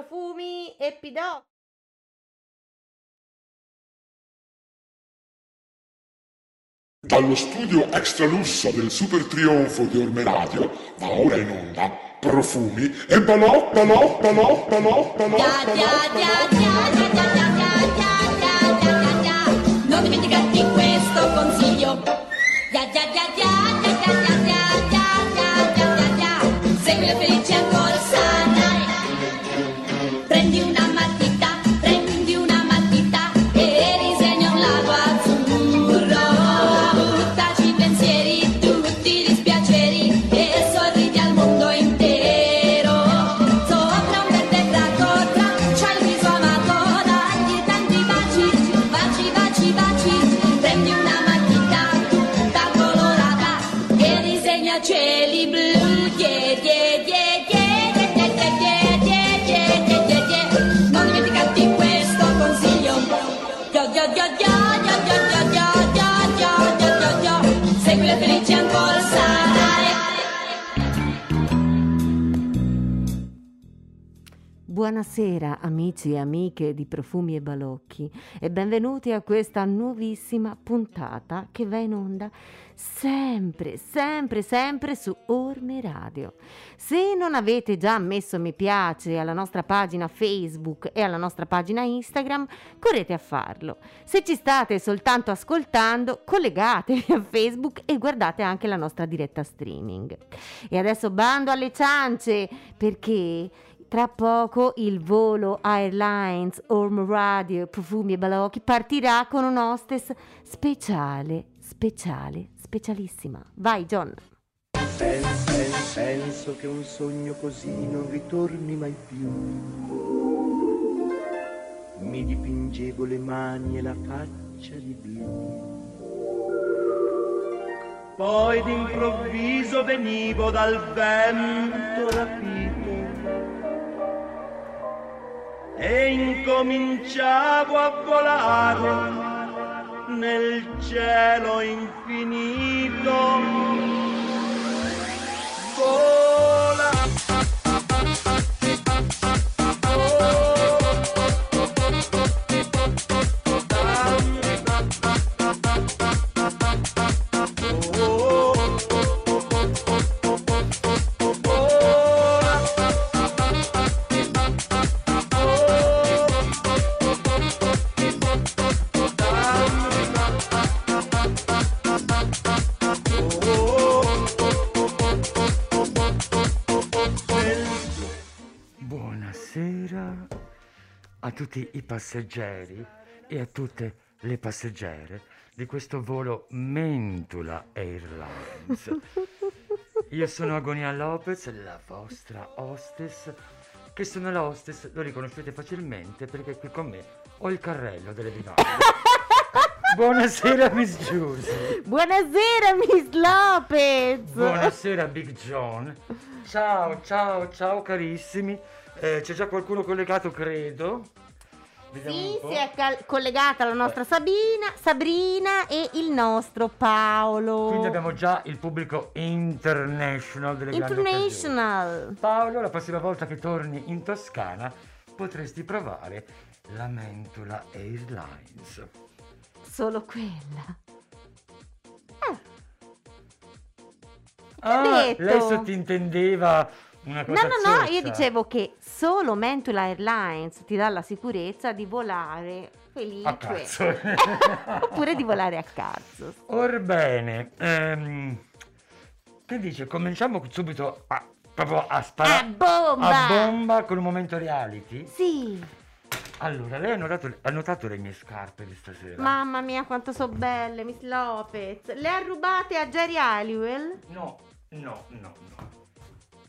profumi e pidocchi. Dallo studio extra lusso del super trionfo di Ormeradio va ora in onda profumi e balò. Non dimenticati questo consiglio. Segui la felice ancora sana. Prendi una matita e disegna un lago azzurro. Buttaci i pensieri, tutti i dispiaceri e sorridi al mondo intero. Sopra un verde drago trancia il viso amato. Dagli tanti baci. Prendi una matita tutta colorata e disegna cieli blu. Non dimenticarti questo consiglio. Segui la felice ancora sana. Buonasera amici e amiche di Profumi e Balocchi e benvenuti a questa nuovissima puntata che va in onda sempre su Ormeradio. Se non avete già messo mi piace alla nostra pagina Facebook e alla nostra pagina Instagram, correte a farlo. Se ci state soltanto ascoltando, collegatevi a Facebook e guardate anche la nostra diretta streaming. E adesso bando alle ciance, perché tra poco il volo Airlines Ormeradio Profumi e Balocchi partirà con un hostess specialissima. Vai John. Penso che un sogno così non ritorni mai più. Mi dipingevo le mani e la faccia di blu. Poi d'improvviso venivo dal vento rapito e incominciavo a volare nel cielo infinito. Vola. A tutti i passeggeri e a tutte le passeggere di questo volo Mentula Airlines. Io sono Agonia Lopez, la vostra hostess, che sono la hostess, lo riconoscete facilmente perché qui con me ho il carrello delle vivande. Buonasera Miss Giuse. Buonasera Miss Lopez. Buonasera Big John. Ciao carissimi. C'è già qualcuno collegato, credo. Vediamo si è collegata la nostra Sabrina e il nostro Paolo. Quindi abbiamo già il pubblico international delle grandi occasioni. Paolo, la prossima volta che torni in Toscana potresti provare la Mentula Airlines. Solo quella. Lei sottintendeva una cosa. No, io dicevo che solo Mentula Airlines ti dà la sicurezza di volare felice a cazzo. Oppure di volare a cazzo. Orbene, che dice? Cominciamo subito a sparare a bomba con un momento reality? Sì. Allora, lei ha notato le mie scarpe di stasera? Mamma mia, quanto sono belle, Miss Lopez. Le ha rubate a Geri Halliwell? No.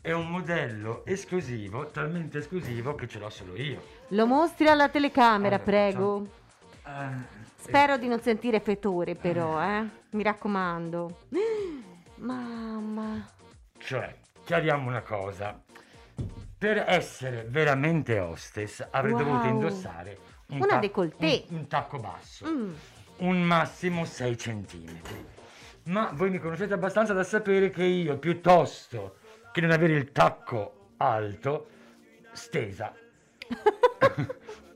È un modello esclusivo, talmente esclusivo che ce l'ho solo io. Lo mostri alla telecamera, allora, prego. Spero di non sentire fetore, però, mi raccomando. Mamma. Cioè, chiariamo una cosa. Per essere veramente hostess avrei dovuto indossare un tacco basso, un massimo 6 centimetri. Ma voi mi conoscete abbastanza da sapere che io, piuttosto che non avere il tacco alto, stesa.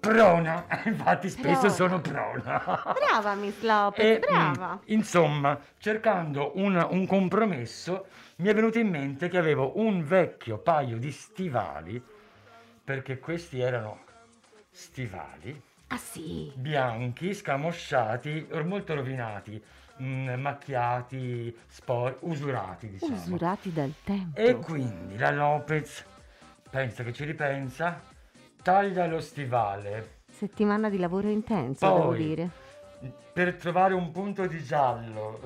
Prona, infatti spesso prona. Sono prona. Brava Miss Lopez, e, brava. Insomma, cercando un compromesso, mi è venuto in mente che avevo un vecchio paio di stivali, perché questi erano stivali. Ah sì? Bianchi, scamosciati, molto rovinati, macchiati, usurati, diciamo. Usurati dal tempo. E quindi la Lopez pensa che ci ripensa, taglia lo stivale. Settimana di lavoro intenso, devo dire. Per trovare un punto di giallo,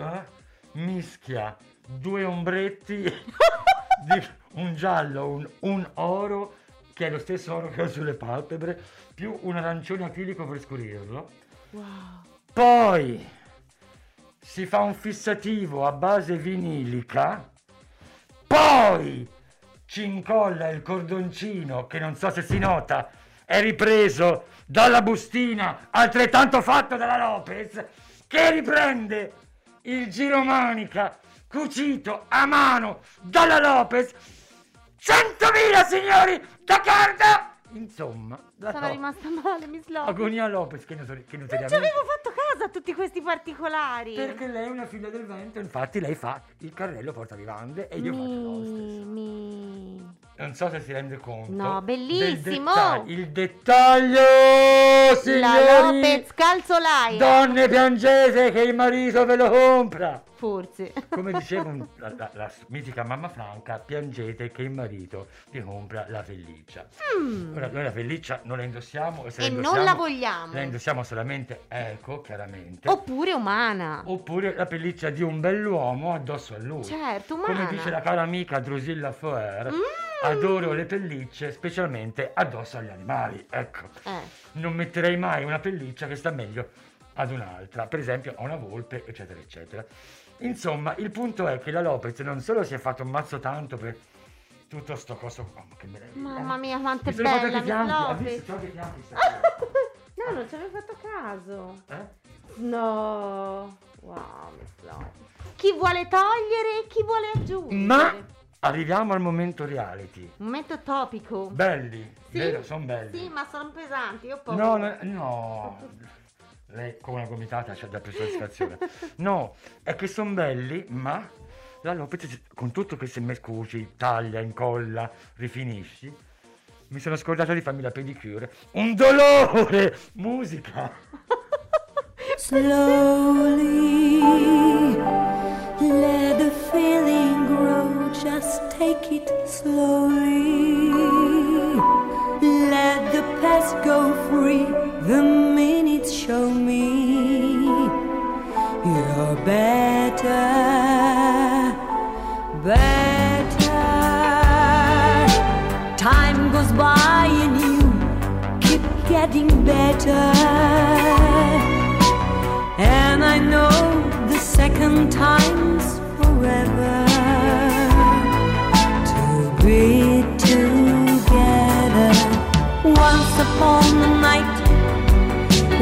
mischia due ombretti di un giallo, un oro, che è lo stesso oro che ho sulle palpebre, più un arancione acrilico per scurirlo. Wow. Poi si fa un fissativo a base vinilica, poi ci incolla il cordoncino, che non so se si nota, è ripreso dalla bustina, altrettanto fatto dalla Lopez, che riprende il giromanica cucito a mano dalla Lopez. 100.000 signori, d'accordo? Insomma, sono rimasta male, Miss Lopez. Agonia Lopez, che non ci avevo fatto caso a tutti questi particolari. Perché lei è una figlia del vento, infatti lei fa il carrello portavivande e io faccio l'hostess. Non so se si rende conto. No, bellissimo. Il dettaglio, signori. La Lopez calzolaia. Donne piangese che il marito ve lo compra. Forse. Come diceva la mitica mamma Franca, piangete che il marito vi compra la pelliccia. Ora, noi la pelliccia non la indossiamo e non la vogliamo. La indossiamo solamente eco, chiaramente. Oppure umana. Oppure la pelliccia di un bell'uomo addosso a lui. Certo, umana. Come dice la cara amica Drusilla Foer, adoro le pellicce, specialmente addosso agli animali. Ecco, non metterei mai una pelliccia che sta meglio ad un'altra, per esempio a una volpe, eccetera, eccetera. Insomma, il punto è che la Lopez non solo si è fatto un mazzo tanto per tutto sto coso qua, ma che mamma mia, quanto è bella la Lopez! No, non ci avevo fatto caso. No, wow, chi vuole togliere e chi vuole aggiungere? Ma arriviamo al momento reality. Momento topico. Belli, sì? Vero, sono belli. Sì, ma sono pesanti, io poco. No. Lei con una gomitata c'è da più soddisfazione. No, è che sono belli, ma la Lopez, con tutto che se me scuci, taglia, incolla, rifinisci, mi sono scordata di farmi la pedicure. Un dolore! Musica! Slowly let the feeling grow, just take it slowly, let the past go free, the minutes show me you're better, better. Time goes by and you keep getting better, and I know the second time's forever to be together. Once upon a night,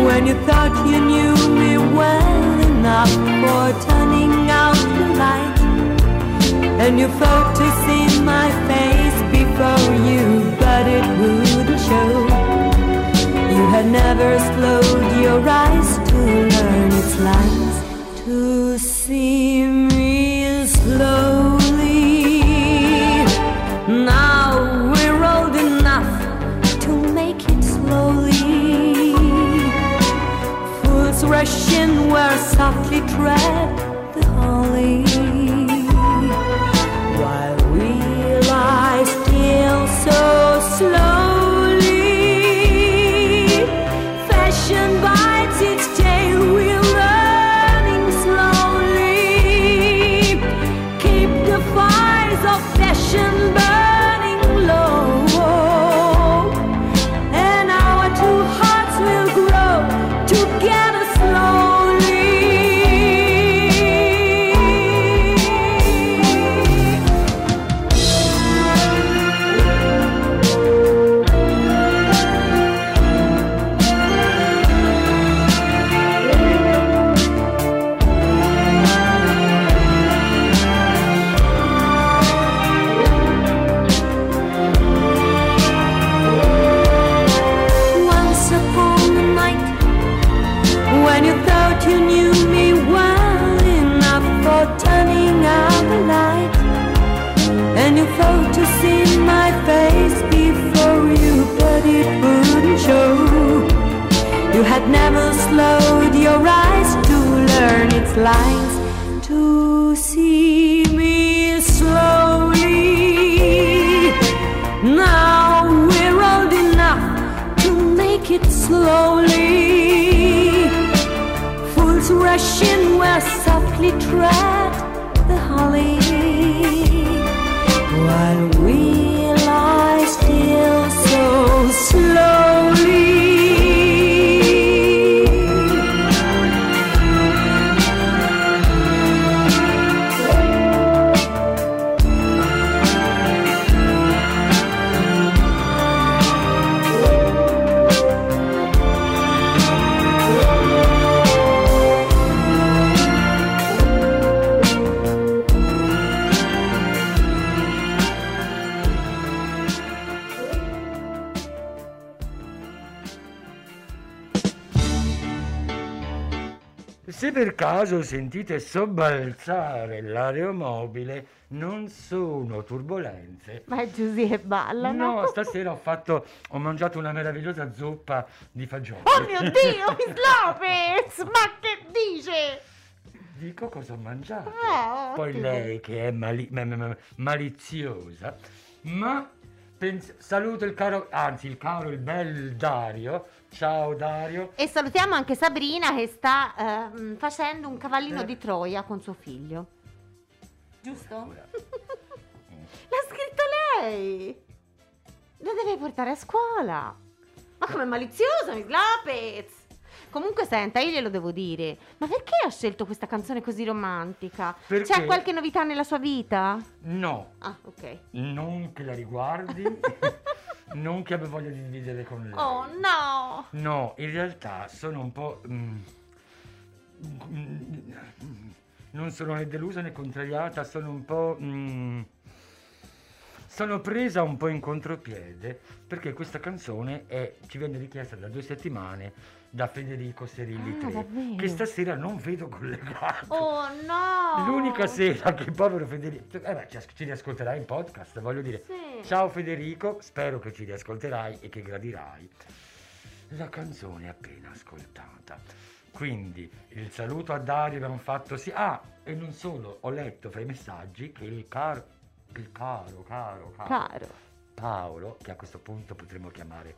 when you thought you knew me well enough for turning out the light, and you thought to see my face before you, but it wouldn't show. You had never slowed your eyes to learn its lines, to see me slowly. Now we're old enough slowly, fools rush in where softly tread the holly, while we lie still so slowly. Fashion bites its tail, we're learning slowly. Keep the fires of fashion burning low, together slowly. its lines to see me slowly. Now we're old enough to make it slowly. Fools rush in where softly tread the holly, while we lie still so slowly. Se per caso sentite sobbalzare l'aeromobile, non sono turbolenze. Ma Giuseppe balla, no? No, stasera ho mangiato una meravigliosa zuppa di fagioli. Oh mio Dio, Miss Lopez, ma che dice? Dico cosa ho mangiato. Oh, poi Dio. Lei che è maliziosa, ma saluto il caro, anzi il caro, il bel Dario. Ciao Dario. E salutiamo anche Sabrina che sta facendo un cavallino di Troia con suo figlio. Giusto? L'ha scritto lei. Lo deve portare a scuola. Ma come malizioso, Miss Lopez. Comunque senta, io glielo devo dire. Ma perché ha scelto questa canzone così romantica? Perché? C'è qualche novità nella sua vita? No. Ah, ok. Non che la riguardi. Non che abbia voglia di dividere con lei. Oh no! No, in realtà sono un po'... non sono né delusa né contrariata, sono un po'... sono presa un po' in contropiede, perché questa canzone ci viene richiesta da 2 settimane da Federico Serilli III, che stasera non vedo collegato. Oh no! L'unica sera che il povero Federico... ci riascolterai in podcast, voglio dire. Sì. Ciao Federico, spero che ci riascolterai e che gradirai la canzone appena ascoltata. Quindi il saluto a Dario abbiamo fatto... Sì. Ah, e non solo, ho letto fra i messaggi che il caro Paolo, che a questo punto potremmo chiamare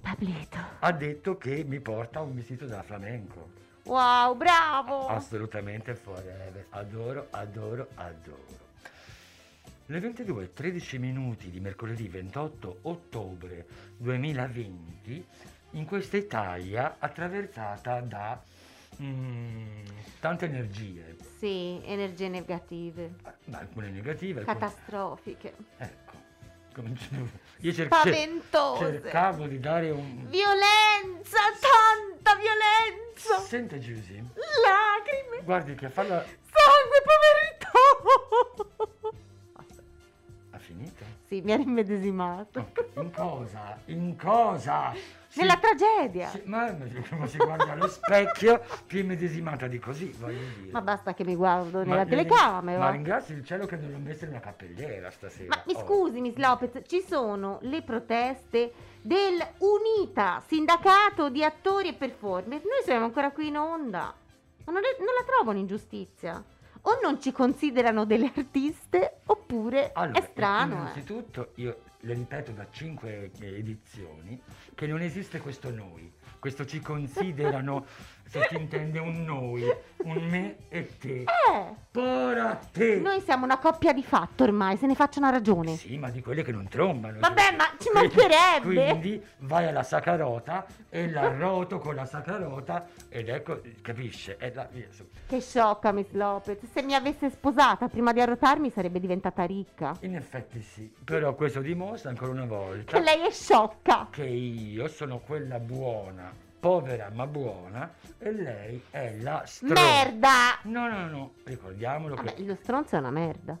Pablito, ha detto che mi porta un vestito da flamenco. Wow, bravo! Assolutamente forever, adoro. Le 22:13 di mercoledì 28 ottobre 2020 in questa Italia attraversata da tante energie. Sì, energie negative. Ma alcune negative. Catastrofiche. Ecco. Io cercavo di dare un... Violenza, tanta violenza. Senta Giusy. Lacrime. Guardi che a farla... Sangue, povertà. Ha finito? Sì, mi ha immedesimato. Okay. In cosa? Nella tragedia. Sì, ma si guarda allo specchio più immedesimata di così, voglio dire. Ma basta che mi guardo nella telecamera. Ma ringrazio il cielo che non l'ho messa in una cappelliera stasera. Ma mi scusi, Miss Lopez, ci sono le proteste del UNITA, sindacato di attori e performer. Noi siamo ancora qui in onda. Ma non la trovo un'ingiustizia. O non ci considerano delle artiste, oppure allora, è strano. Innanzitutto io le ripeto da 5 edizioni che non esiste questo noi, questo ci considerano, se ti intende un noi, un me e te. Pora te! Noi siamo una coppia di fatto ormai, se ne faccia una ragione. Sì, ma di quelle che non trombano. Vabbè, ma ci mancherebbe! Quindi vai alla sacarota e la roto con la sacarota ed ecco, capisce? Che sciocca, Miss Lopez. Se mi avesse sposata prima di arrotarmi sarebbe diventata ricca. In effetti sì, però questo dimostra ancora una volta che lei è sciocca, che io sono quella buona, povera ma buona, e lei è la stronza. Merda! No, ricordiamolo. Vabbè, che lo stronzo è una merda.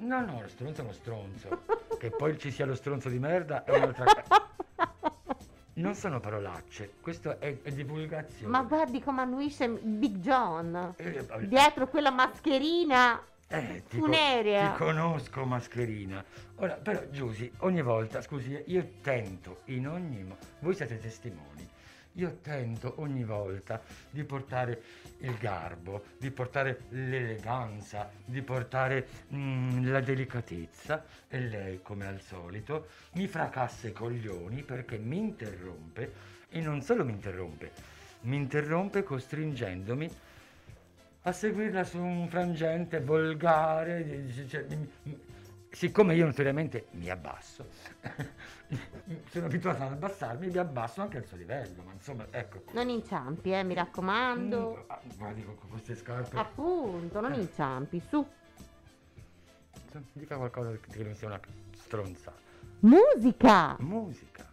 No, lo stronzo è uno stronzo. Che poi ci sia lo stronzo di merda è un'altra cosa. Non sono parolacce, questo è divulgazione. Ma guardi come annuisce Big John dietro quella mascherina. Funerea. Ti conosco, mascherina. Ora, però, Giusy, ogni volta, scusi, io tento in ogni modo. Voi siete testimoni. io tento ogni volta di portare il garbo, di portare l'eleganza, di portare la delicatezza, e lei, come al solito, mi fracassa i coglioni perché mi interrompe, e non solo mi interrompe costringendomi a seguirla su un frangente volgare, cioè, siccome io notoriamente mi abbasso, sono abituata ad abbassarmi, mi abbasso anche al suo livello, ma insomma, ecco. Non inciampi, mi raccomando. Ma dico, con queste scarpe. Appunto, non inciampi, su. Dica qualcosa che non sia una stronza. Musica! Musica.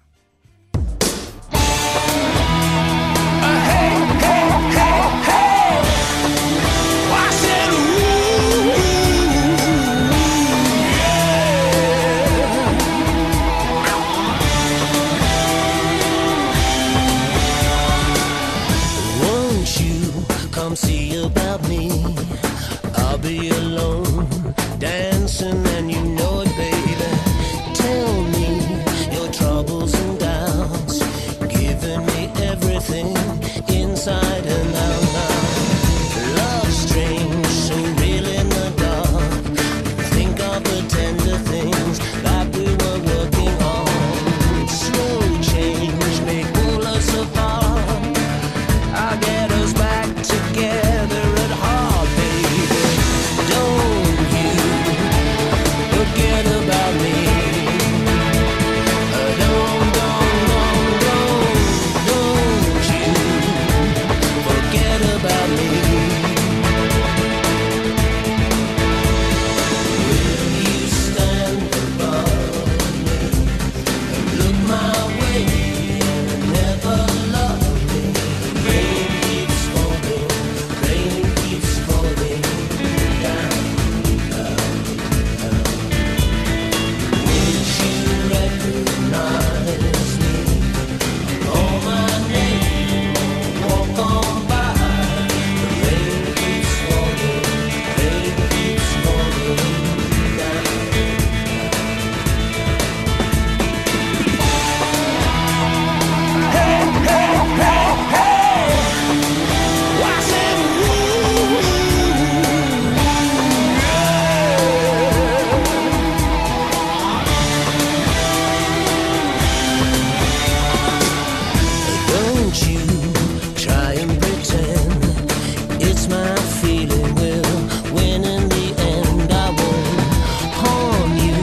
Hey, hey, hey, hey. Why should we? See about me, I'll be alone, dancing, and you know it, baby. Tell me your troubles and doubts, giving me everything inside and out now. Love strange, so real in the dark. Think of the tender things that we were working on. Slow change may pull us apart. I'll get us back together at heart, baby. Don't you forget about me. Don't you forget about me. Will you stand above me and look my way and never love me? Rain keeps falling, rain keeps falling down, down, down. Would you recognize me? Call my name, walk on by. The rain keeps falling, rain keeps falling down. Hey, hey, hey, hey. Why should Don't you try and pretend it's my feeling will win in the end. I won't harm you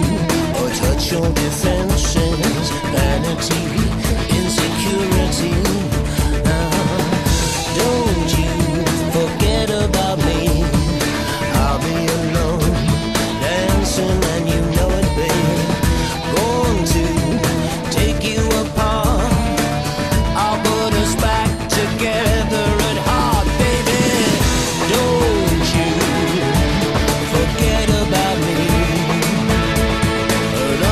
or touch your defenses. Vanity, insecurity. Now, don't you forget about me. I'll be alone, dancing, and you know it, baby. Born to take you apart. I'll put us back together at heart, baby. Don't you forget about me. Don't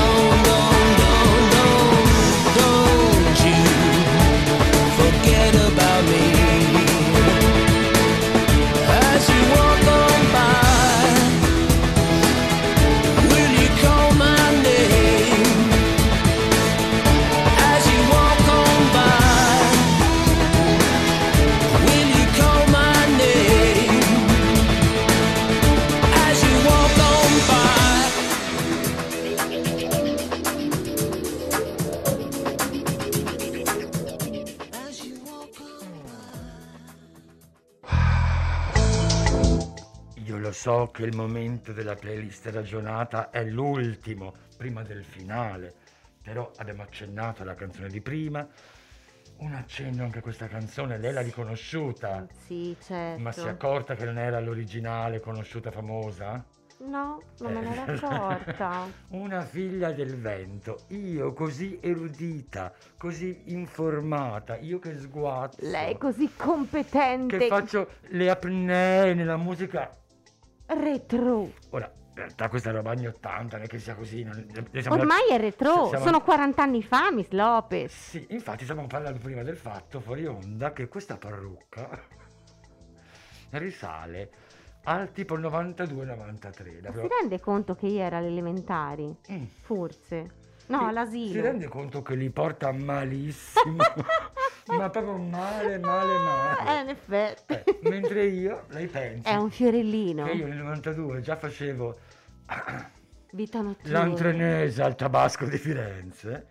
you forget about me. As you walk on by, will you call my name? As you walk on by, will you call my name? As you walk on by. Io lo so che il momento della playlist ragionata è l'ultimo, prima del finale, però abbiamo accennato alla canzone di prima, un accenno anche a questa canzone, lei l'ha riconosciuta, Sì, certo. ma si è accorta che non era l'originale, conosciuta, famosa? No, non me ne ero accorta. Una figlia del vento, io così erudita, così informata, io che sguazzo, Lei così competente, che faccio le apnee nella musica. retro. Ora, in realtà questa roba anni 80 non è che sia così. Ormai è retro, sono 40 anni fa, Miss Lopez. Sì, infatti stavamo parlando prima del fatto, fuori onda, che questa parrucca risale al tipo 92-93. Ma si rende conto che io era alle elementari? Forse. No, all'asilo. Si rende conto che li porta malissimo? ma proprio male. In effetti. Mentre io, lei pensa. È un fiorellino. Che io nel 92 già facevo vita notturna, l'antrenese al Tabasco di Firenze.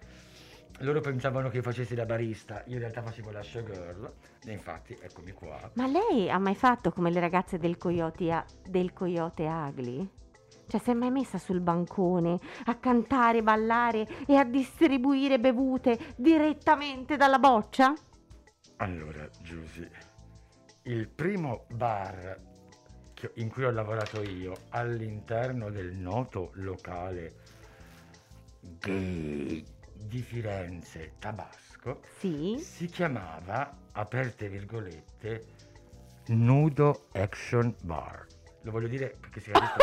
Loro pensavano che io facessi la barista, io in realtà facevo la showgirl, e infatti eccomi qua. Ma lei ha mai fatto come le ragazze del Coyote Agli? Cioè, si è mai messa sul bancone a cantare, ballare e a distribuire bevute direttamente dalla boccia? Allora, Giusy, il primo bar in cui ho lavorato io all'interno del noto locale gay di Firenze, Tabasco, sì, si chiamava, aperte virgolette, Nudo Action Bar. Lo voglio dire perché si capisce.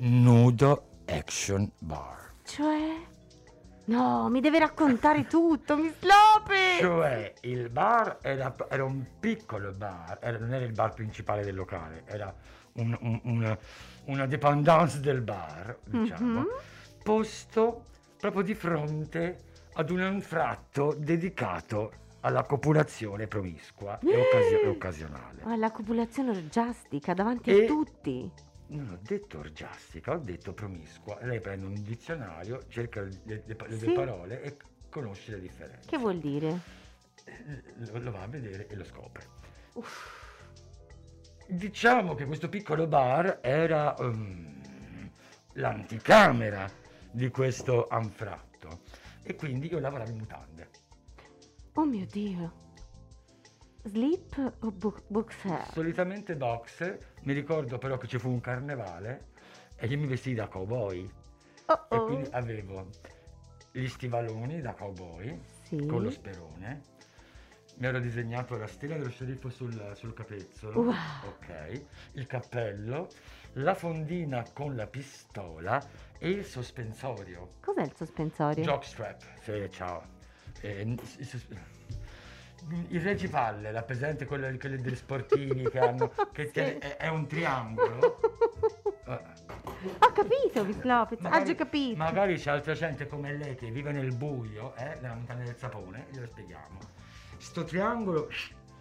Nudo Action Bar. Cioè? No, mi deve raccontare tutto, mi slope! Cioè, il bar era un piccolo bar, non era il bar principale del locale, era una dépendance del bar, diciamo, posto proprio di fronte ad un anfratto dedicato alla copulazione promiscua e occasionale. Alla copulazione orgiastica, davanti a tutti. Non ho detto orgiastica, ho detto promiscua. Lei prende un dizionario, cerca le due parole e conosce le differenze. Che vuol dire? Lo va a vedere e lo scopre. Uff. Diciamo che questo piccolo bar era l'anticamera di questo anfratto, e quindi io lavoravo in mutande. Oh mio Dio! Slip o boxer? Solitamente boxer, mi ricordo però che ci fu un carnevale e io mi vestii da cowboy. E quindi avevo gli stivaloni da cowboy, sì, con lo sperone, mi ero disegnato la stella dello sceriffo sul capezzolo, wow, ok, il cappello, la fondina con la pistola e il sospensorio. Cos'è il sospensorio? Jockstrap, sì, ciao. Il reggipalle, la presente, quella degli sportini che hanno, che è un triangolo. Ho capito, Bislopez, ha già capito. Magari c'è altra gente come lei che vive nel buio, nella montagna del sapone, glielo spieghiamo. Sto triangolo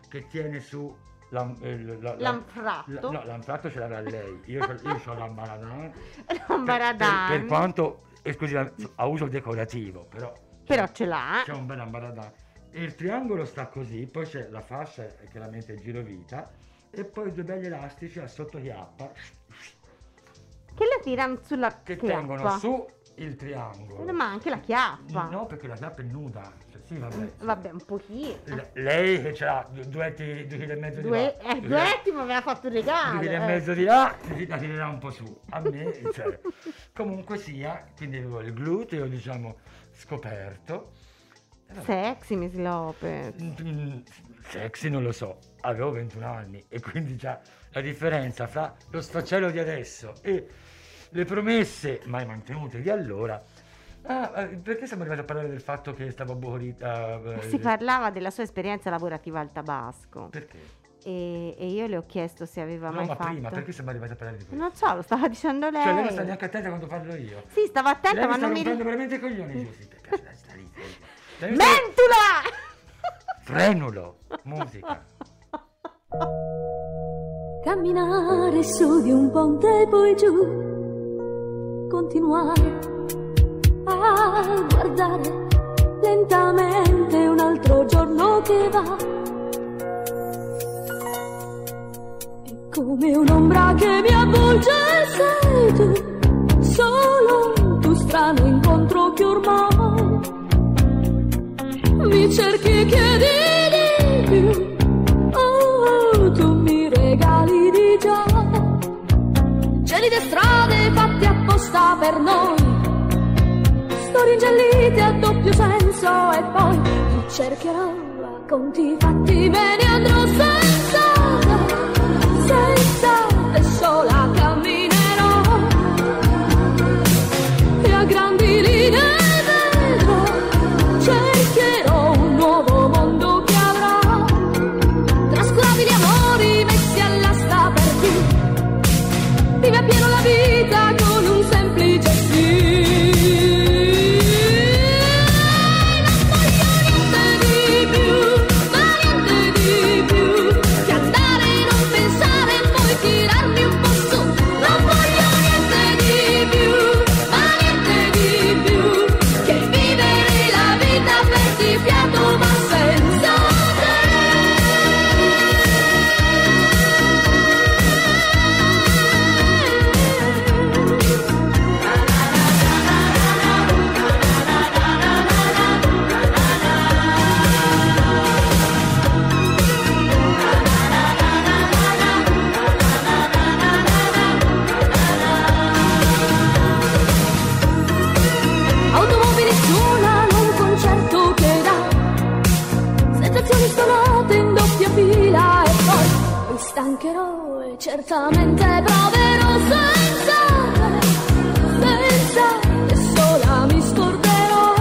che tiene su l'anfratto. No, l'anfratto ce l'aveva lei, io ho l'ambaradan. L'ambaradan. Per quanto, esclusivamente a uso decorativo, però. Però ce l'ha. C'è un bel ambaradan. Il triangolo sta così, poi c'è la fascia che la mette in girovita e poi due belli elastici a sottochiappa che la tirano sulla chiappa, che tengono su il triangolo. Ma anche la chiappa? No, perché la chiappa è nuda. Sì, vabbè. Vabbè, un pochino. Lei che c'ha due chili e mezzo di là. Duetti mi aveva fatto un regalo. 2 chili e mezzo di là, la tirerà un po' su. A me, cioè. Comunque sia, quindi avevo il gluteo, diciamo, scoperto. Sexy, Miss Lopez. Sexy non lo so, avevo 21 anni e quindi già la differenza fra lo sfaccello di adesso e le promesse mai mantenute di allora. Perché siamo arrivati a parlare del fatto che stavo a Bocorita? Si parlava della sua esperienza lavorativa al Tabasco. Perché? E io le ho chiesto se aveva mai fatto. No, ma prima, perché siamo arrivati a parlare di questo? Non so, lo stava dicendo lei. Cioè, lei non sta neanche attenta quando parlo io. Sì, stava attenta, lei ma non mi... Lei mi sta veramente i coglioni, Giusy, per piacere, sta lì. Mentula! Frenulo, musica. Camminare su di un ponte e poi giù, continuare a guardare lentamente un altro giorno che va. E come un'ombra che mi avvolge sei tu, solo un tuo strano incontro che ormai mi cerchi, chiedi di più, oh, tu mi regali di già. Gelide strade fatte apposta per noi, storie ingellite a doppio senso e poi ti cercherò a conti fatti, me ne andrò senza te, sola camminerò e a grandi linee stancherò e certamente proverò senza e sola mi scorderò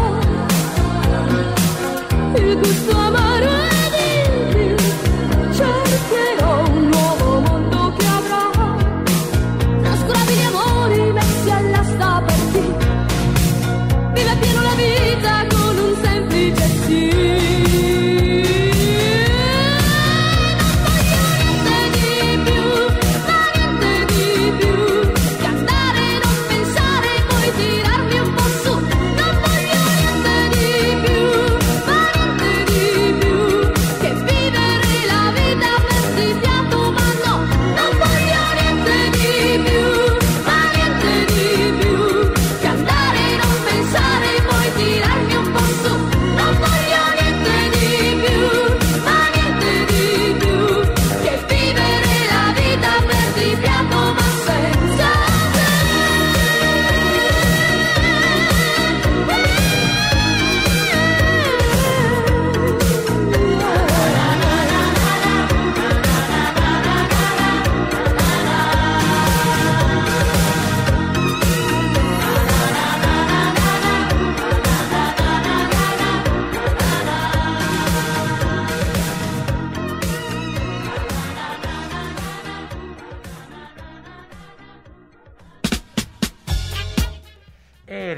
il gusto amaro di te, cercherò un nuovo mondo che avrà trascurabili amori messi all'asta per chi vive pieno la vita con un semplice sì.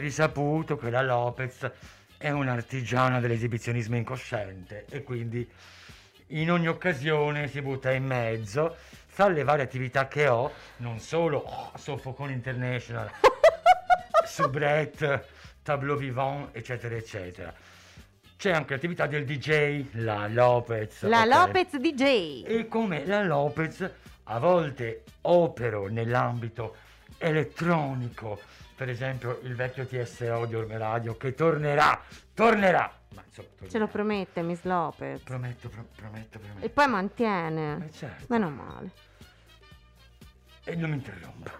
Saputo che la Lopez è un'artigiana dell'esibizionismo incosciente e quindi in ogni occasione si butta in mezzo fra le varie attività che ho, non solo Soffocon International, Soubrette, Tableau Vivant, eccetera eccetera. C'è anche l'attività del DJ, la Lopez. La okay. Lopez DJ. E come la Lopez a volte opero nell'ambito elettronico, per esempio il vecchio TSO di Ormeradio che tornerà. Ma insomma, tornerà. Ce lo promette Miss Lopez. Prometto. E poi mantiene. Ma certo. Meno male. E non mi interrompa.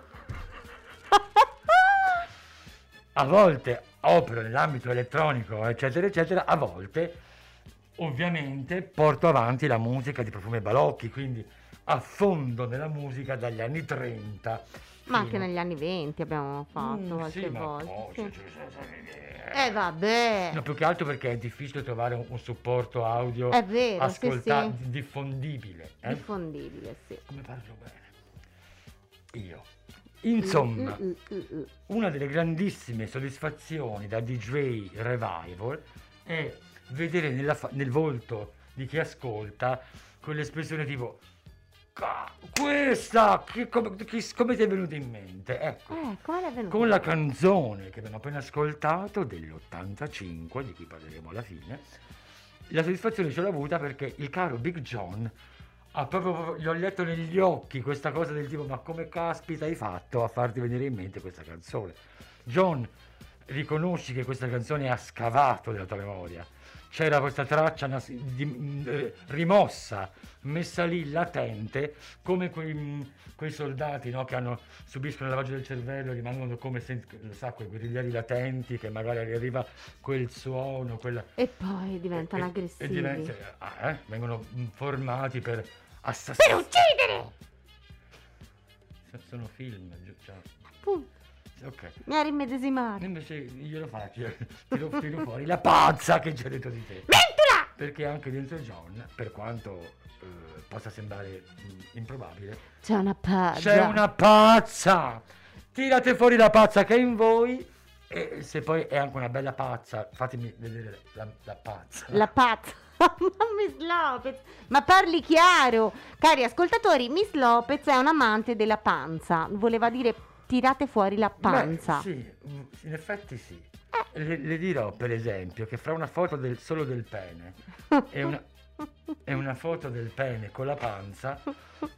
A volte opero nell'ambito elettronico, eccetera, eccetera. A volte, ovviamente, porto avanti la musica di Profumo e Balocchi, quindi affondo nella musica dagli anni 30. Ma anche negli anni 20 abbiamo fatto qualche volta. Vabbè. No, più che altro perché è difficile trovare un supporto audio ascoltabile, sì. Diffondibile. Diffondibile, sì. Come parlo bene. Io. Insomma, una delle grandissime soddisfazioni da DJ Revival è vedere nel volto di chi ascolta quell'espressione tipo... Questa come ti è venuta in mente? Ecco, con la canzone che abbiamo appena ascoltato dell'85, di cui parleremo alla fine, la soddisfazione ce l'ho avuta perché il caro Big John gli ho letto negli occhi questa cosa del tipo: ma come caspita hai fatto a farti venire in mente questa canzone? John, riconosci che questa canzone ha scavato della tua memoria. C'era questa traccia rimossa, messa lì latente, come quei soldati, no, che subiscono il lavaggio del cervello, rimangono come quei guerriglieri latenti che magari arriva quel suono, quella... E poi diventano aggressivi. Vengono formati per assassinare. Per uccidere! Sono film, certo. Appunto. Okay. Mi ha rimedesimato. Invece io lo faccio, tiro fuori la pazza che c'è dentro di te. Mentula! Perché anche dentro John, per quanto possa sembrare improbabile, c'è una pazza. Tirate fuori la pazza che è in voi. E se poi è anche una bella pazza, fatemi vedere la pazza. Miss Lopez, ma parli chiaro. Cari ascoltatori, Miss Lopez è un amante della panza. Voleva dire tirate fuori la panza. Beh, sì, in effetti sì. Le dirò, per esempio, che fra una foto solo del pene e una foto del pene con la panza,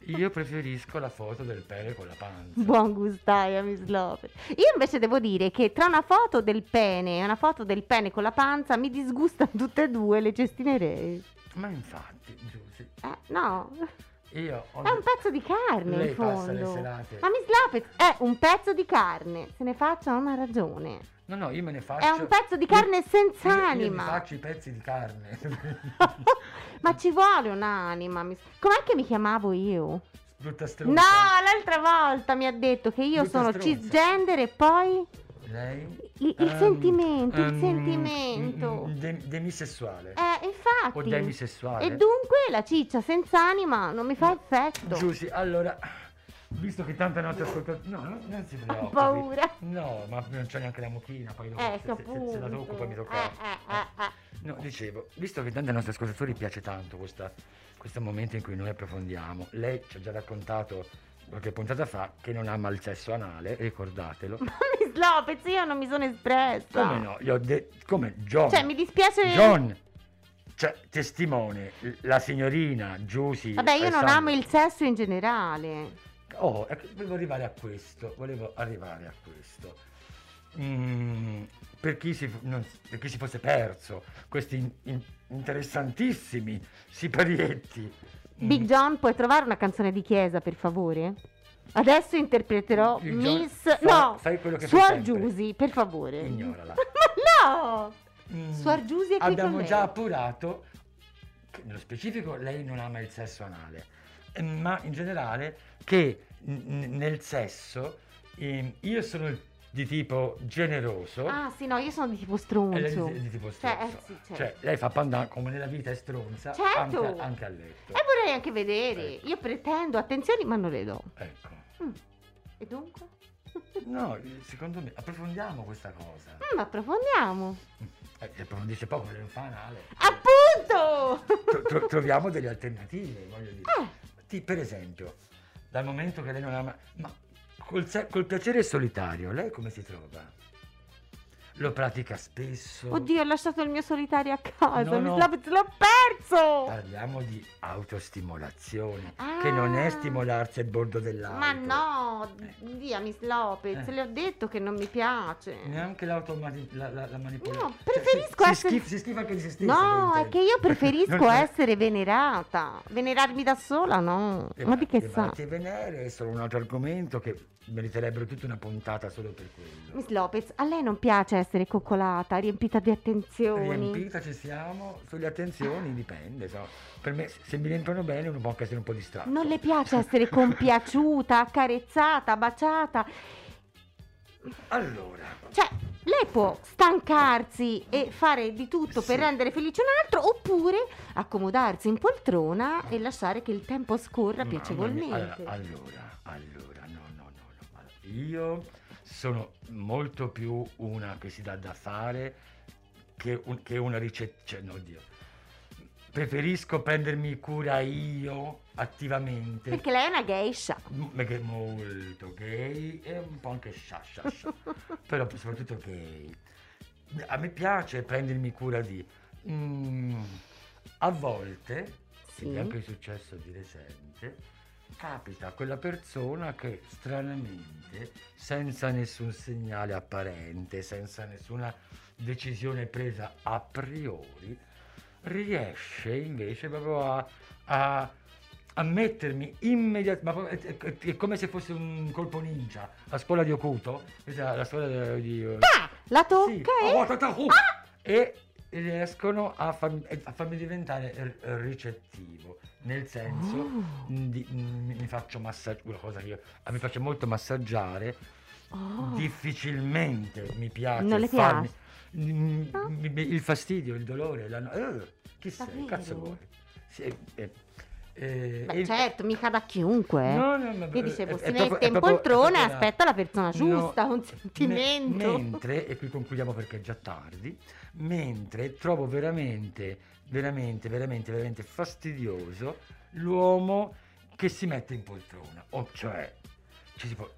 io preferisco la foto del pene con la panza. Buon gustaia, Miss Lopez. Io invece devo dire che tra una foto del pene e una foto del pene con la panza mi disgustano tutte e due, le cestinerei. Ma infatti, Giusy. No. È un pezzo di carne. Lei in fondo le serate. Ma Miss Lopez è un pezzo di carne. Se ne faccia una ragione. No, io me ne faccio. È un pezzo di carne senza anima. Io faccio i pezzi di carne. Ma ci vuole un'anima. Com'è che mi chiamavo io? brutta stronza. No, l'altra volta mi ha detto che io brutta sono stronza. Cisgender e poi... Lei? Il sentimento. Demisessuale. Infatti. O demisessuale. E dunque la ciccia senza anima non mi fa effetto. Giussi, allora... Visto che tanta notte ascoltato, no, non si preoccupi. Ho paura. No, ma non c'è neanche la mochina, poi dopo se la tocco poi mi tocca. No, dicevo, visto che tanti nostri ascoltatori piace tanto questo momento in cui noi approfondiamo. Lei ci ha già raccontato qualche puntata fa che non ama il sesso anale, ricordatelo. Ma mi Lopez, io non mi sono espressa. Come no? Io come John. Cioè, mi dispiace John. Cioè, testimone, la signorina Giusy. Vabbè, io non amo il sesso in generale. Oh, volevo arrivare a questo. Per chi si fosse perso questi interessantissimi siparietti. Big John, puoi trovare una canzone di chiesa, per favore? Adesso interpreterò Big Miss... Suor Giusy, per favore. Ignorala. No! Suor Giusy è qui con me. Abbiamo già appurato che, nello specifico, lei non ama il sesso anale. Ma in generale che nel sesso io sono di tipo generoso. Ah sì, no, io sono di tipo stronzo. E lei è di tipo stronzo. Certo. Cioè lei fa pandan come nella vita è stronza, certo. anche a letto. E vorrei anche vedere, ecco. Io pretendo attenzioni ma non le do. Ecco. E dunque? No, secondo me approfondiamo questa cosa. Approfondiamo. Approfondisce poco perché non fa anale. Appunto! Troviamo delle alternative, voglio dire. Per esempio, dal momento che lei non ama... Ma col piacere solitario, lei come si trova? Lo pratica spesso? Oddio, ho lasciato il mio solitario a casa, no. L'ho perso! Parliamo di autostimolazione, che non è stimolarsi al bordo dell'auto. Ma no, via Miss Lopez, le ho detto che non mi piace. Neanche la manipolazione. No, preferisco essere... Si schifa anche di se stessa. No, è che io preferisco essere venerata. Venerarmi da sola, no. Ma di che sa? Che venere è solo un altro argomento che... meriterebbero tutta una puntata solo per quello. Miss Lopez, a lei non piace essere coccolata, riempita di attenzioni? Riempita ci siamo, sulle attenzioni dipende, so. Per me se mi riempiono bene uno può anche essere un po' distratto. Non le piace essere compiaciuta, accarezzata, baciata? Allora... Cioè, lei può stancarsi e fare di tutto per rendere felice un altro, oppure accomodarsi in poltrona e lasciare che il tempo scorra piacevolmente. Allora, io sono molto più una che si dà da fare che una ricetta. Cioè, no, oddio. Preferisco prendermi cura io attivamente. Perché lei è una geisha. Perché è molto gay e un po' anche sciascia. Però soprattutto gay. A me piace prendermi cura di. A volte, sì. È anche successo di recente. Capita quella persona che stranamente, senza nessun segnale apparente, senza nessuna decisione presa a priori, riesce invece proprio a mettermi immediatamente, è come se fosse un colpo ninja, la scuola di Hokuto, la scuola di... La tocca e riescono a farmi diventare ricettivo, nel senso mi faccio massaggiare, una cosa che io mi piace molto massaggiare, difficilmente mi piace farmi il fastidio, il dolore, chi sei, cazzo vuoi? Beh, certo, mica da chiunque. No, io dicevo, si mette in poltrona e aspetta la persona giusta, un sentimento. Mentre, e qui concludiamo perché è già tardi, mentre trovo veramente fastidioso l'uomo che si mette in poltrona. Cioè, ci si può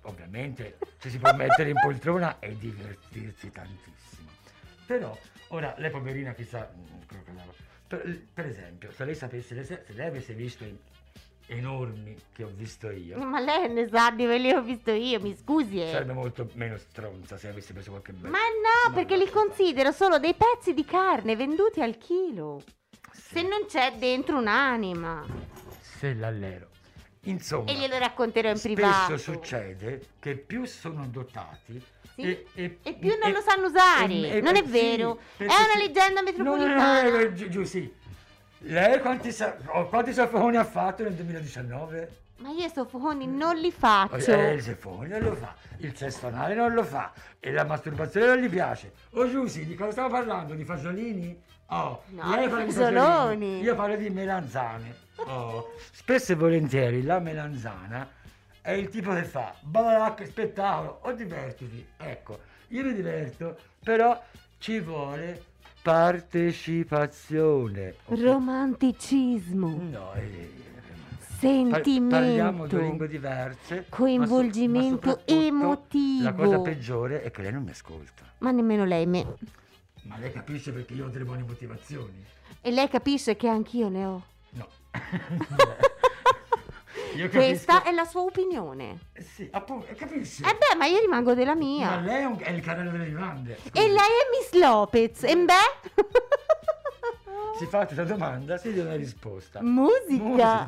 mettere in poltrona e divertirsi tantissimo. Però, ora, lei poverina chissà... Per esempio, se lei sapesse, se lei avesse visto i enormi che ho visto io. Ma lei ne sa di quelli che ho visto io, mi scusi. Sarebbe molto meno stronza se avesse preso qualche bello. Ma no, perché li considero solo dei pezzi di carne venduti al chilo. Sì. Se non c'è dentro un'anima. Se l'allero. Insomma. E glielo racconterò in privato. Spesso succede che più sono dotati... Sì. E più non lo sanno usare, non è vero? È una leggenda metropolitana. No, Giusy. Lei quanti safoni ha fatto nel 2019? Ma io sofoni non li faccio. Il sofoni non lo fa, il sesto anale non lo fa e la masturbazione non gli piace. Oh Giussi, di cosa stavo parlando? Di fagiolini? Oh, no, lei parla di fagiolini. Io parlo di melanzane. Oh. Spesso e volentieri la melanzana è il tipo che fa balacca, spettacolo o divertiti. Ecco, io mi diverto, però ci vuole partecipazione. Romanticismo. No, sentimento, parliamo due lingue diverse, coinvolgimento ma emotivo. La cosa peggiore è che lei non mi ascolta. Ma nemmeno lei me. Ma lei capisce perché io ho delle buone motivazioni. E lei capisce che anch'io ne ho. No. Io questa è la sua opinione. Sì, appunto, capisci? Eh beh, ma io rimango della mia. Ma lei è il carrello delle vivande. E lei è Miss Lopez. E beh? Si fa la domanda, si dia una risposta. Musica.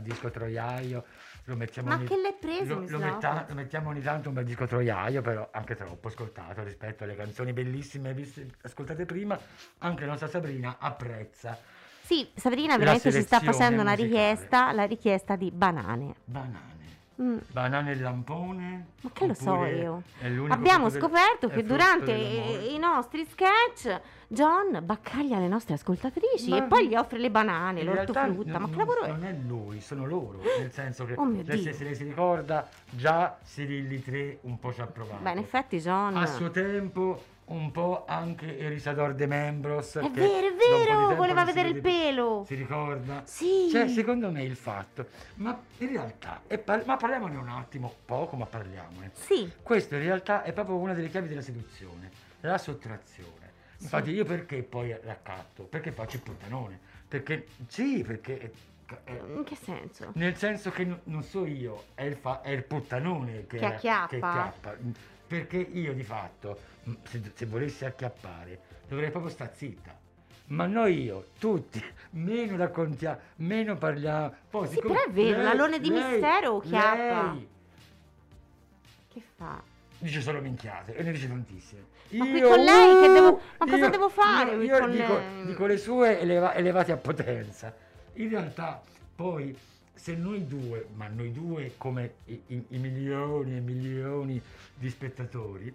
Disco troiaio lo mettiamo. Ma che l'hai preso? Lo mettiamo ogni tanto un bel disco troiaio, però anche troppo ascoltato rispetto alle canzoni bellissime ascoltate prima. Anche la nostra Sabrina apprezza. Sì, Sabrina veramente si sta facendo musicale. Una richiesta, la richiesta di banane. Banane e lampone. Ma che lo so io. Abbiamo scoperto che durante i nostri sketch John baccaglia le nostre ascoltatrici e poi gli offre le banane, l'ortofrutta. Ma che lavoro è? Non è lui, sono loro. Nel senso che se lei si ricorda, già Serilli 3 un po' ci ha provato. Beh, in effetti John a suo tempo un po' anche Erisador de Membros. È vero, è vero, voleva vedere il pelo. Si ricorda? Sì. Cioè, secondo me il fatto, ma in realtà, ma parliamone un attimo, poco, ma parliamone. Sì. Questo in realtà è proprio una delle chiavi della seduzione, la sottrazione. Sì. Infatti io perché poi l'accatto? Perché faccio il puttanone? Perché, sì, perché... in che senso? Nel senso che non so io, è il puttanone che acchiappa. Perché io di fatto, se volessi acchiappare, dovrei proprio star zitta. Ma noi tutti, meno raccontiamo, meno parliamo. Poi, sì, però è vero, l'alone di mistero chiappa. Lei che fa? Dice solo minchiate, e ne dice tantissime. Ma qui con lei che devo... Ma cosa devo fare? Io con dico le sue elevate a potenza. In realtà, poi, se noi due, ma noi due come i milioni e milioni di spettatori,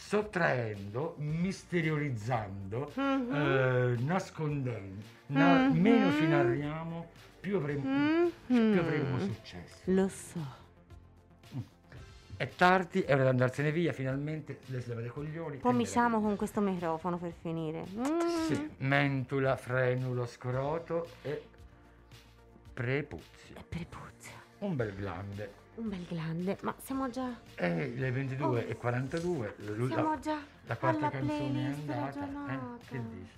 sottraendo, misteriorizzando, nascondendo. Meno ci narriamo, più avremo, più avremo successo. Lo so. È tardi, è ora di andarsene via, finalmente le si leva dei coglioni. Poi mi siamo con questo microfono per finire. Sì, mentula, frenulo, scroto e prepuzio. E prepuzio. Un bel glande. Un bel glande, ma siamo già... le 22:42, siamo già la quarta canzone è andata. Che dici?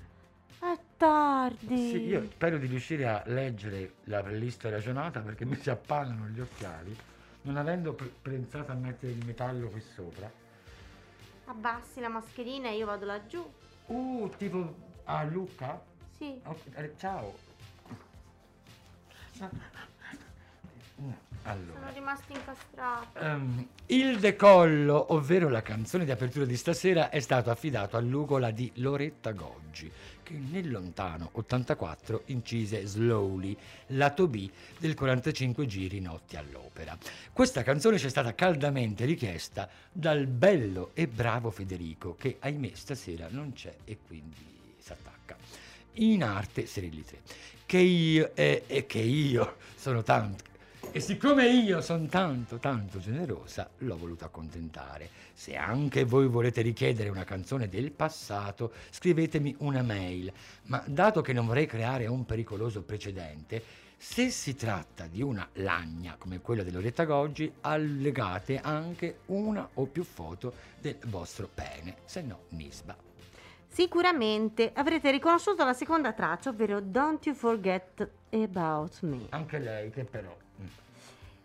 È tardi. Sì, io spero di riuscire a leggere la playlist ragionata perché mi si appannano gli occhiali. Non avendo pensato a mettere il metallo qui sopra. Abbassi la mascherina e io vado laggiù. Tipo a Luca? Sì. Okay, ciao. Allora, sono rimasti incastrati. Il decollo, ovvero la canzone di apertura di stasera, è stato affidato all'ugola di Loretta Goggi, che nel lontano 84 incise Slowly, lato B del 45 giri Notti all'Opera. Questa canzone ci è stata caldamente richiesta dal bello e bravo Federico, che ahimè stasera non c'è e quindi s'attacca. In arte Serilli 3, che io sono tanto... E siccome io sono tanto generosa, l'ho voluta accontentare. Se anche voi volete richiedere una canzone del passato, scrivetemi una mail. Ma dato che non vorrei creare un pericoloso precedente, se si tratta di una lagna come quella di Loretta Goggi, allegate anche una o più foto del vostro pene, se no nisba. Sicuramente avrete riconosciuto la seconda traccia, ovvero Don't You Forget About Me. Anche lei che però...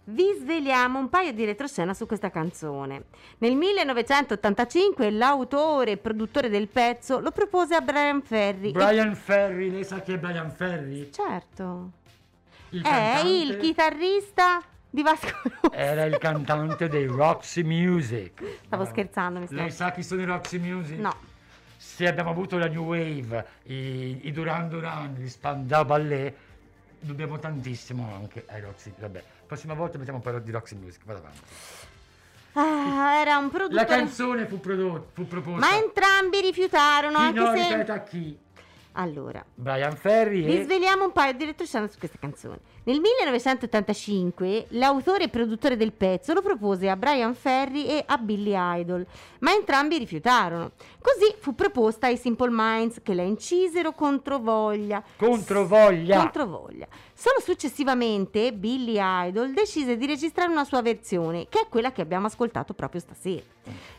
Vi sveliamo un paio di retroscena su questa canzone. Nel 1985 l'autore e produttore del pezzo lo propose a Brian Ferry. Brian Ferry, lei sa chi è Brian Ferry? Certo. Il chitarrista di Vasco Russo. Era il cantante dei Roxy Music. Stavo scherzando. Lei sa chi sono i Roxy Music? No. Se abbiamo avuto la New Wave, i Duran Duran, gli Spandau Ballet, dobbiamo tantissimo anche ai Roxy. Vabbè, prossima volta mettiamo un po' di Roxy Music, vado avanti. Era un produttore. La canzone fu proposta, ma entrambi rifiutarono. Chi? Allora, Brian Ferry. Vi sveliamo un paio di retroscena su questa canzone. Nel 1985 l'autore e produttore del pezzo lo propose a Brian Ferry e a Billy Idol, ma entrambi rifiutarono. Così fu proposta ai Simple Minds, che la incisero controvoglia. Controvoglia. Solo successivamente Billy Idol decise di registrare una sua versione, che è quella che abbiamo ascoltato proprio stasera.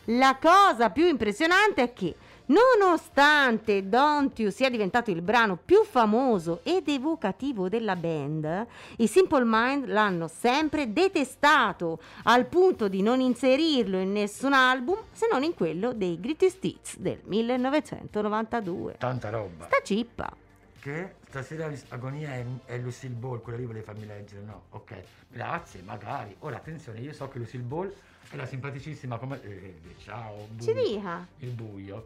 La cosa più impressionante è che, nonostante Don't You sia diventato il brano più famoso ed evocativo della band, i Simple Minds l'hanno sempre detestato, al punto di non inserirlo in nessun album se non in quello dei Greatest Hits del 1992. Tanta roba. Sta cippa. Che stasera Agonia è Lucille Ball, quella lì volevi farmi leggere, no? Ok, grazie, magari. Ora attenzione, io so che Lucille Ball è la simpaticissima come... ciao, ci dica. Il buio.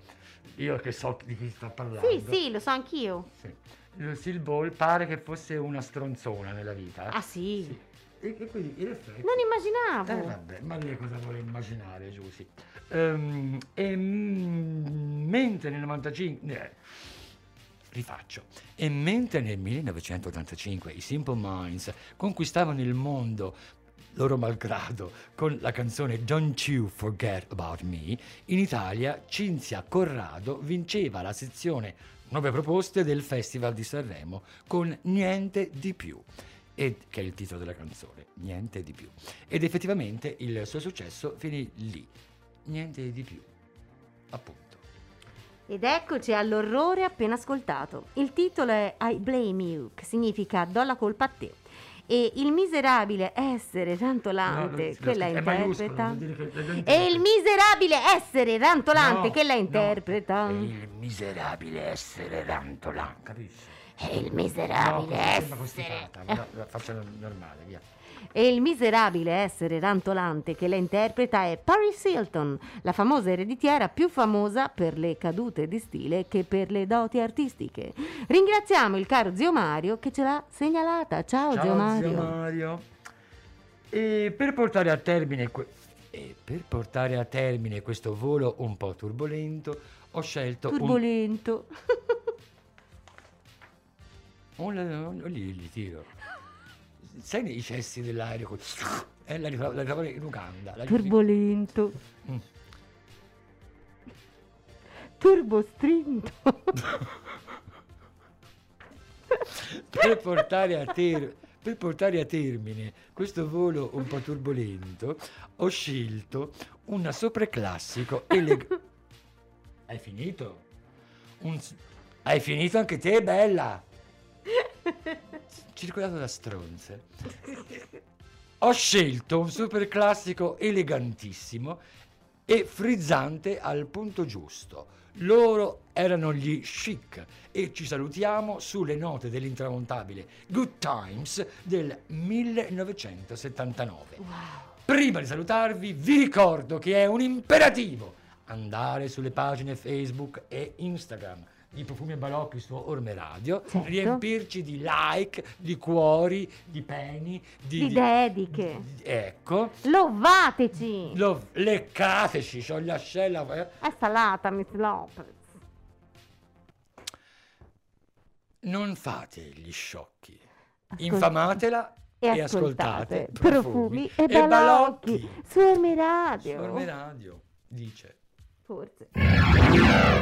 Io che so di chi sta parlando. Sì, lo so anch'io. Sì. Lucille Ball pare che fosse una stronzona nella vita. Ah sì? Sì. E quindi in effetti... Non immaginavo. Vabbè, ma lei cosa vuole immaginare, Giussi? Mentre nel 95... Rifaccio. E mentre nel 1985 i Simple Minds conquistavano il mondo, loro malgrado, con la canzone Don't You Forget About Me, in Italia Cinzia Corrado vinceva la sezione 9 proposte del Festival di Sanremo con Niente di più, che è il titolo della canzone, Niente di più. Ed effettivamente il suo successo finì lì, Niente di più, appunto. Ed eccoci all'orrore appena ascoltato. Il titolo è I Blame You, che significa do la colpa a te. E il miserabile essere rantolante che la interpreta. E il miserabile essere rantolante che la interpreta. Il miserabile essere rantolante, capisci? E il miserabile essere. Facciamo normale, via. E il miserabile essere rantolante che la interpreta è Paris Hilton, la famosa ereditiera più famosa per le cadute di stile che per le doti artistiche. Ringraziamo il caro zio Mario che ce l'ha segnalata. Ciao, zio Mario. E per portare a termine Per portare a termine questo volo un po' turbolento, ho scelto li tiro. Sai i cessi dell'aereo? La ritrovo in Uganda. Turbolento. Turbostrinto. Per portare a termine questo volo un po' turbolento, ho scelto una sopreclassico elegante. Hai finito? Hai finito anche te, bella? Circolato da stronze. Ho scelto un superclassico elegantissimo e frizzante al punto giusto. Loro erano gli Chic e ci salutiamo sulle note dell'intramontabile Good Times del 1979. Wow. Prima di salutarvi vi ricordo che è un imperativo andare sulle pagine Facebook e Instagram di Profumi e Balocchi su Ormeradio, certo, riempirci di like, di cuori, di peni, di dediche. Ecco. Lovateci! Leccateci, c'ho gli ascella. È salata, Miss Lopez. Non fate gli sciocchi. Infamatela e ascoltate Profumi e Balocchi su Ormeradio. Su Ormeradio, dice. Forse. Time.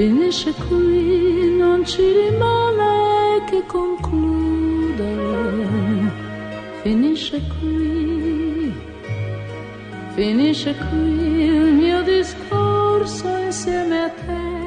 finisce qui, non ci rimane che concludere. Finisce qui, finisce qui il mio discorso insieme a te.